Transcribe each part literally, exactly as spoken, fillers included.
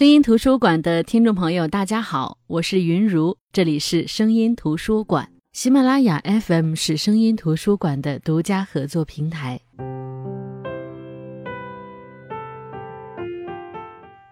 声音图书馆的听众朋友大家好，我是云如，这里是声音图书馆。喜马拉雅 F M 是声音图书馆的独家合作平台。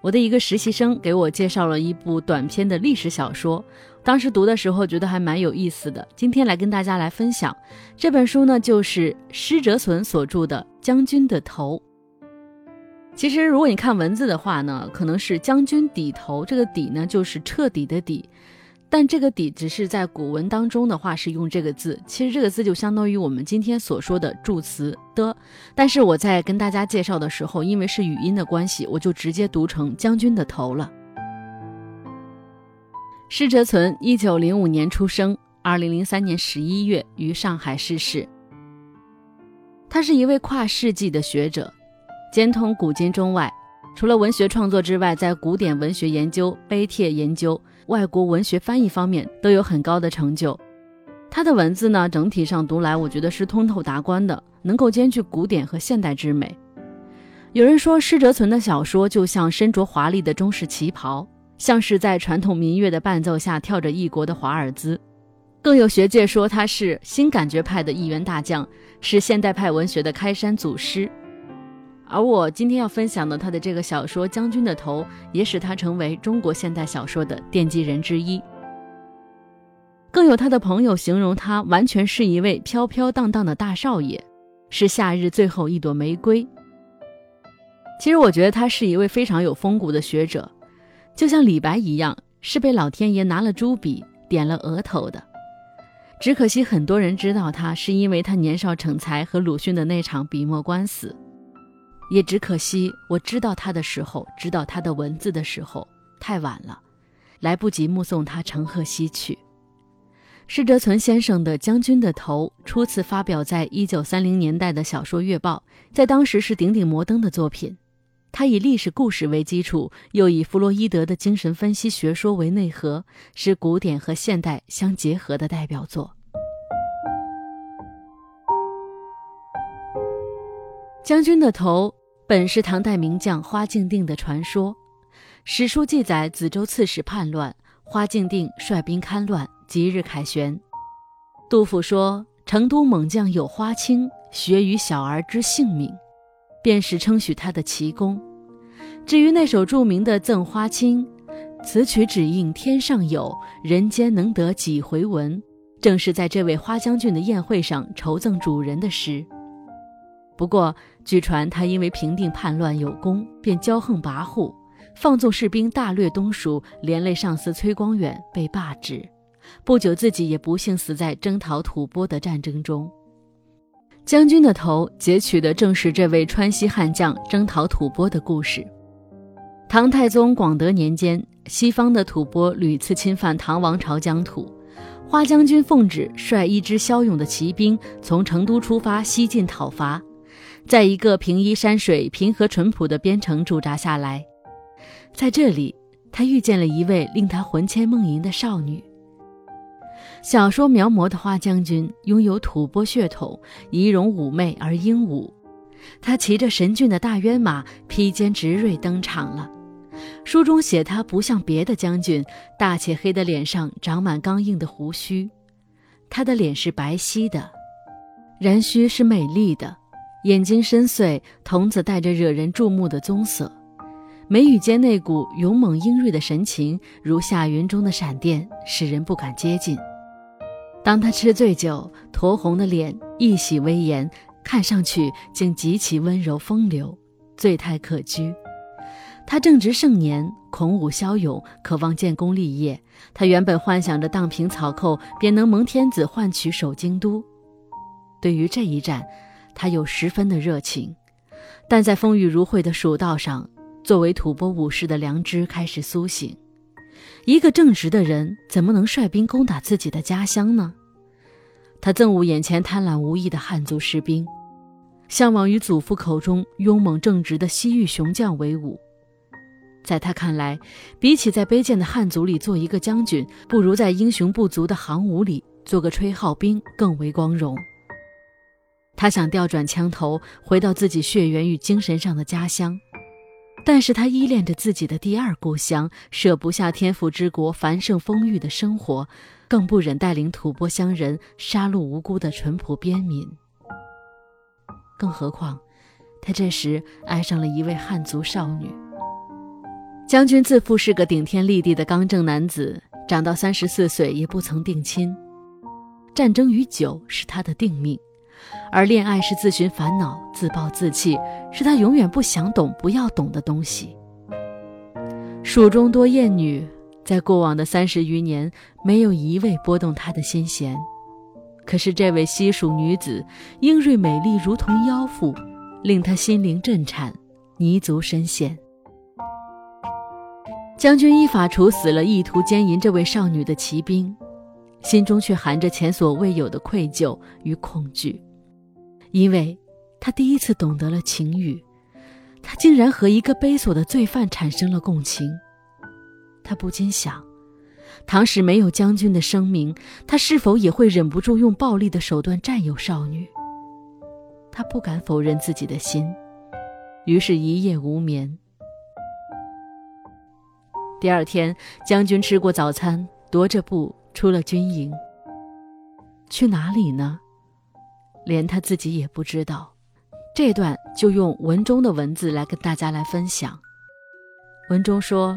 我的一个实习生给我介绍了一部短篇的历史小说，当时读的时候觉得还蛮有意思的，今天来跟大家来分享。这本书呢，就是施哲存所著的《将军的头》。其实如果你看文字的话呢，可能是将军抵头，这个抵呢就是彻底的底，但这个底只是在古文当中的话是用这个字，其实这个字就相当于我们今天所说的助词的，但是我在跟大家介绍的时候，因为是语音的关系，我就直接读成将军的头了。施哲存一九零五年出生，二零零三年十一月于上海逝世。他是一位跨世纪的学者，兼通古今中外，除了文学创作之外，在古典文学研究、碑帖研究、外国文学翻译方面都有很高的成就。他的文字呢，整体上读来我觉得是通透达观的，能够兼具古典和现代之美。有人说施哲存的小说就像身着华丽的中式旗袍，像是在传统民乐的伴奏下跳着异国的华尔兹。更有学界说他是新感觉派的一员大将，是现代派文学的开山祖师。而我今天要分享的他的这个小说《将军的头》，也使他成为中国现代小说的奠基人之一。更有他的朋友形容他完全是一位飘飘荡荡的大少爷，是夏日最后一朵玫瑰。其实我觉得他是一位非常有风骨的学者，就像李白一样，是被老天爷拿了朱笔点了额头的。只可惜很多人知道他是因为他年少成才和鲁迅的那场笔墨官司，也只可惜我知道他的时候，知道他的文字的时候太晚了，来不及目送他乘鹤西去。施哲存先生的《将军的头》初次发表在一九三零年代的小说月报，在当时是鼎鼎摩登的作品。他以历史故事为基础，又以弗洛伊德的精神分析学说为内核，是古典和现代相结合的代表作。《将军的头》本是唐代名将花敬定的传说，史书记载梓州刺史叛乱，花敬定率兵戡乱，即日凯旋。杜甫说成都猛将有花卿，学于小儿之性命，便是称许他的奇功。至于那首著名的《赠花卿》，此曲只应天上有，人间能得几回闻，正是在这位花将军的宴会上酬赠主人的诗。不过据传他因为平定叛乱有功，便骄横跋扈，放纵士兵大掠东蜀，连累上司崔光远被罢职，不久自己也不幸死在征讨吐蕃的战争中。将军的头截取的正是这位川西悍将征讨吐蕃的故事。唐太宗广德年间，西方的吐蕃屡次侵犯唐王朝疆土，花将军奉旨率一支骁勇的骑兵从成都出发西进讨伐，在一个平依山水、平和淳朴的边城驻扎下来。在这里他遇见了一位令他魂牵梦萦的少女。小说描摹的花将军拥有吐蕃血统，仪容妩媚而英武，他骑着神骏的大渊马，披肩直锐登场了。书中写他不像别的将军，大且黑的脸上长满刚硬的胡须，他的脸是白皙的，髯须是美丽的，眼睛深邃，瞳子带着惹人注目的棕色，眉宇间那股勇猛英锐的神情，如夏云中的闪电，使人不敢接近。当他吃醉酒，酡红的脸，一喜威严，看上去竟极其温柔风流，醉态可掬。他正值盛年，孔武骁勇，渴望建功立业，他原本幻想着荡平草寇，便能蒙天子换取守京都。对于这一战他有十分的热情，但在风雨如晦的蜀道上，作为吐蕃武士的良知开始苏醒。一个正直的人怎么能率兵攻打自己的家乡呢？他憎恶眼前贪婪无义的汉族士兵，向往与祖父口中勇猛正直的西域雄将为伍。在他看来，比起在卑贱的汉族里做一个将军，不如在英雄不足的行伍里做个吹号兵更为光荣。他想调转枪头，回到自己血缘与精神上的家乡。但是他依恋着自己的第二故乡，舍不下天府之国繁盛丰裕的生活，更不忍带领吐蕃乡人杀戮无辜的淳朴边民。更何况他这时爱上了一位汉族少女。将军自负是个顶天立地的刚正男子，长到三十四岁也不曾定亲。战争与酒是他的定命，而恋爱是自寻烦恼、自暴自弃，是他永远不想懂、不要懂的东西。蜀中多艳女，在过往的三十余年，没有一位拨动他的心弦。可是这位西蜀女子，英锐美丽如同妖妇，令他心灵震颤，泥足深陷。将军依法处死了意图奸淫这位少女的骑兵，心中却含着前所未有的愧疚与恐惧，因为他第一次懂得了情欲，他竟然和一个卑琐的罪犯产生了共情。他不禁想，倘使没有将军的声明，他是否也会忍不住用暴力的手段占有少女？他不敢否认自己的心，于是一夜无眠。第二天，将军吃过早餐，踱着步出了军营。去哪里呢？连他自己也不知道。这段就用文中的文字来跟大家来分享。文中说，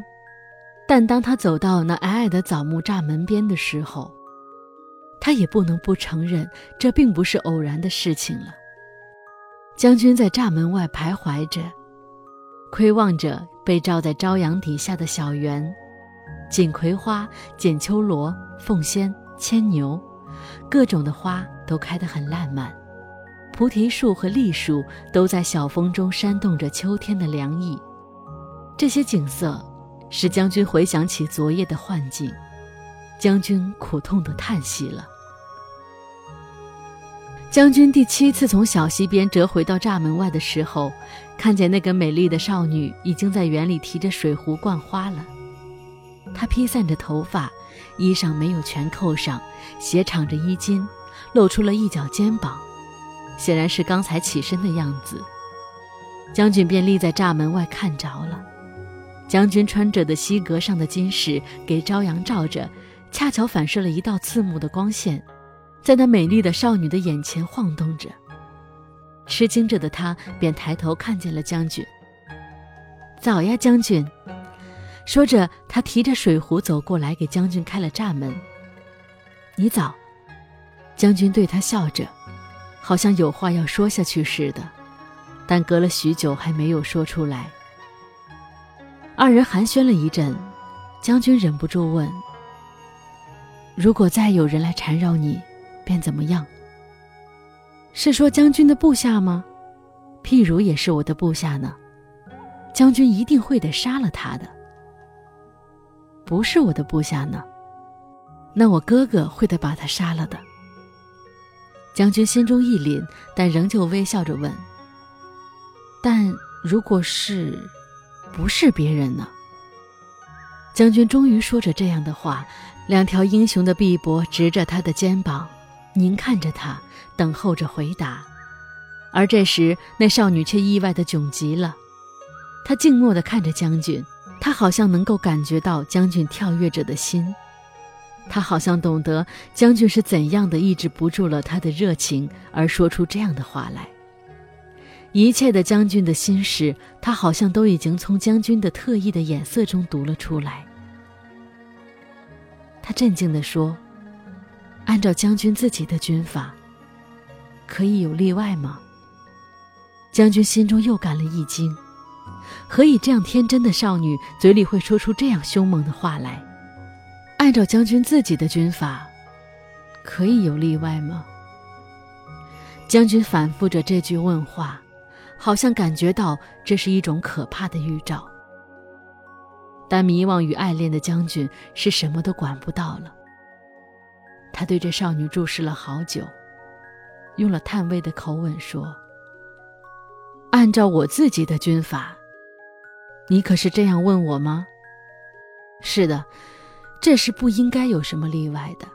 但当他走到那矮矮的枣木栅门边的时候，他也不能不承认，这并不是偶然的事情了。将军在栅门外徘徊着，窥望着被照在朝阳底下的小园，锦葵花、剪秋罗、凤仙、牵牛，各种的花都开得很烂漫，菩提树和栗树都在小风中煽动着秋天的凉意。这些景色使将军回想起昨夜的幻境，将军苦痛地叹息了。将军第七次从小溪边折回到栅门外的时候，看见那个美丽的少女已经在园里提着水壶灌花了。她披散着头发，衣裳没有全扣上，斜敞着衣襟，露出了一角肩膀，显然是刚才起身的样子。将军便立在栅门外看着了。将军穿着的西格上的金饰给朝阳照着，恰巧反射了一道刺目的光线，在那美丽的少女的眼前晃动着。吃惊着的他便抬头看见了将军。早呀，将军。说着，他提着水壶走过来，给将军开了栅门。你早。将军对他笑着，好像有话要说下去似的，但隔了许久还没有说出来。二人寒暄了一阵，将军忍不住问，如果再有人来缠绕你，便怎么样？是说将军的部下吗？譬如也是我的部下呢，将军一定会得杀了他的。不是我的部下呢，那我哥哥会得把他杀了的。将军心中一凛，但仍旧微笑着问，但如果是不是别人呢？将军终于说着这样的话，两条英雄的臂膊直着他的肩膀，凝看着他，等候着回答。而这时那少女却意外地窘极了，她静默地看着将军，他好像能够感觉到将军跳跃着的心，他好像懂得将军是怎样的抑制不住了他的热情而说出这样的话来。一切的将军的心事，他好像都已经从将军的特意的眼色中读了出来。他镇静地说，按照将军自己的军法，可以有例外吗？将军心中又感了一惊，何以这样天真的少女嘴里会说出这样凶猛的话来？按照将军自己的军法，可以有例外吗？将军反复着这句问话，好像感觉到这是一种可怕的预兆。但迷惘与爱恋的将军是什么都管不到了。他对这少女注视了好久，用了探问的口吻说，按照我自己的军法，你可是这样问我吗？是的，这是不应该有什么例外的。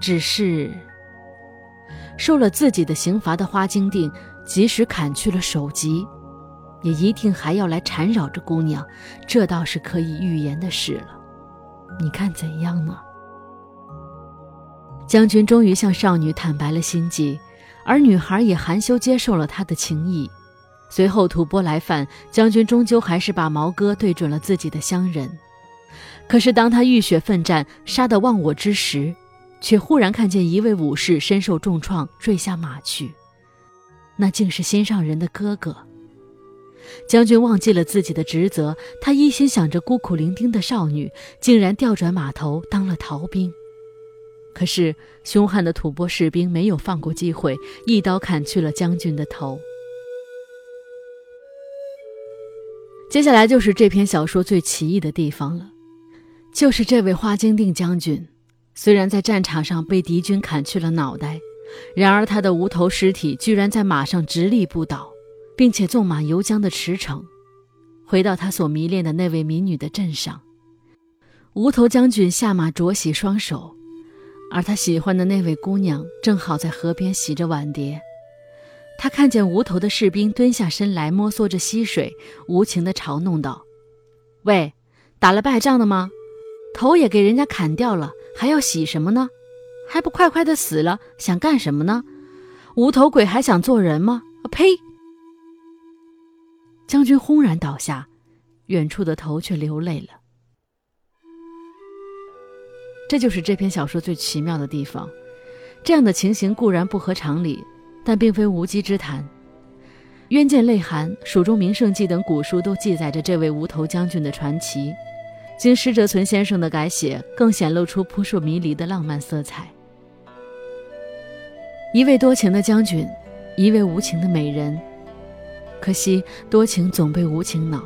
只是受了自己的刑罚的花精定及时砍去了首级，也一定还要来缠绕着姑娘，这倒是可以预言的事了。你看怎样呢？将军终于向少女坦白了心迹，而女孩也含羞接受了他的情意。随后吐蕃来犯，将军终究还是把矛戈对准了自己的乡人。可是当他浴血奋战，杀得忘我之时，却忽然看见一位武士身受重创，坠下马去。那竟是心上人的哥哥。将军忘记了自己的职责，他一心想着孤苦伶仃的少女，竟然调转马头当了逃兵。可是凶悍的吐蕃士兵没有放过机会，一刀砍去了将军的头。接下来就是这篇小说最奇异的地方了，就是这位花精定将军虽然在战场上被敌军砍去了脑袋，然而他的无头尸体居然在马上直立不倒，并且纵马游江的驰骋，回到他所迷恋的那位民女的镇上。无头将军下马濯洗双手，而他喜欢的那位姑娘正好在河边洗着碗碟。他看见无头的士兵蹲下身来摸索着溪水，无情地嘲弄道：喂，打了败仗的吗？头也给人家砍掉了，还要洗什么呢？还不快快地死了，想干什么呢？无头鬼还想做人吗？啊、呸！将军轰然倒下，远处的头却流泪了。这就是这篇小说最奇妙的地方。这样的情形固然不合常理，但并非无稽之谈。《渊涧泪寒》《蜀中名胜记》等古书都记载着这位无头将军的传奇，经施哲存先生的改写，更显露出扑朔迷离的浪漫色彩。一位多情的将军，一位无情的美人。可惜多情总被无情恼。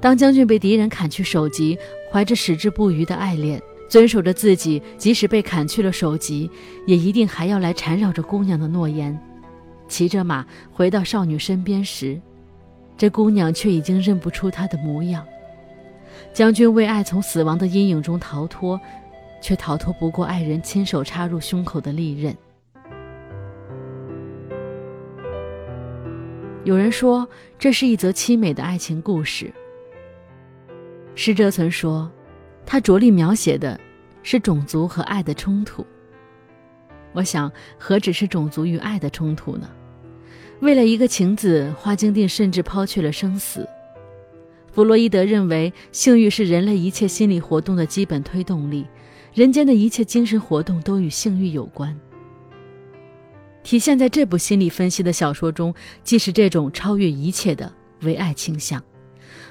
当将军被敌人砍去首级，怀着矢志不渝的爱恋，遵守着自己即使被砍去了首级也一定还要来缠绕着姑娘的诺言，骑着马回到少女身边时，这姑娘却已经认不出她的模样。将军为爱从死亡的阴影中逃脱，却逃脱不过爱人亲手插入胸口的利刃。有人说这是一则凄美的爱情故事。施哲存说，他着力描写的是种族和爱的冲突。我想何止是种族与爱的冲突呢？为了一个情字，花精定甚至抛去了生死。弗洛伊德认为性欲是人类一切心理活动的基本推动力，人间的一切精神活动都与性欲有关。体现在这部心理分析的小说中，既是这种超越一切的唯爱倾向。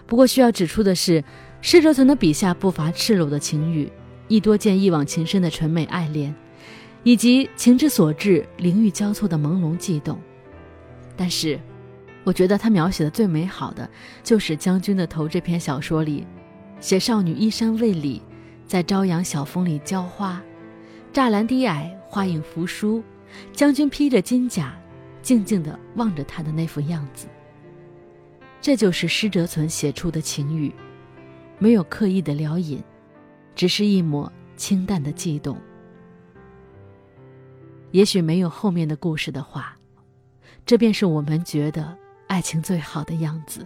不过需要指出的是，施哲存的笔下不乏赤裸的情欲，亦多见一往情深的纯美爱恋，以及情之所至、灵欲交错的朦胧悸动。但是，我觉得他描写的最美好的，就是《将军的头》这篇小说里，写少女衣衫未理，在朝阳晓风里浇花，栅栏低矮，花影扶疏。将军披着金甲，静静地望着他的那副样子，这就是施哲存写出的情欲，没有刻意的撩引，只是一抹清淡的悸动。也许没有后面的故事的话，这便是我们觉得爱情最好的样子。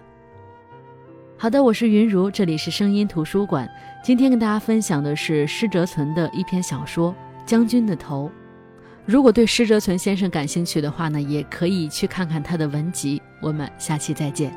好的，我是云如，这里是声音图书馆。今天跟大家分享的是施哲存的一篇小说《将军的头》。如果对施哲存先生感兴趣的话呢，也可以去看看他的文集。我们下期再见。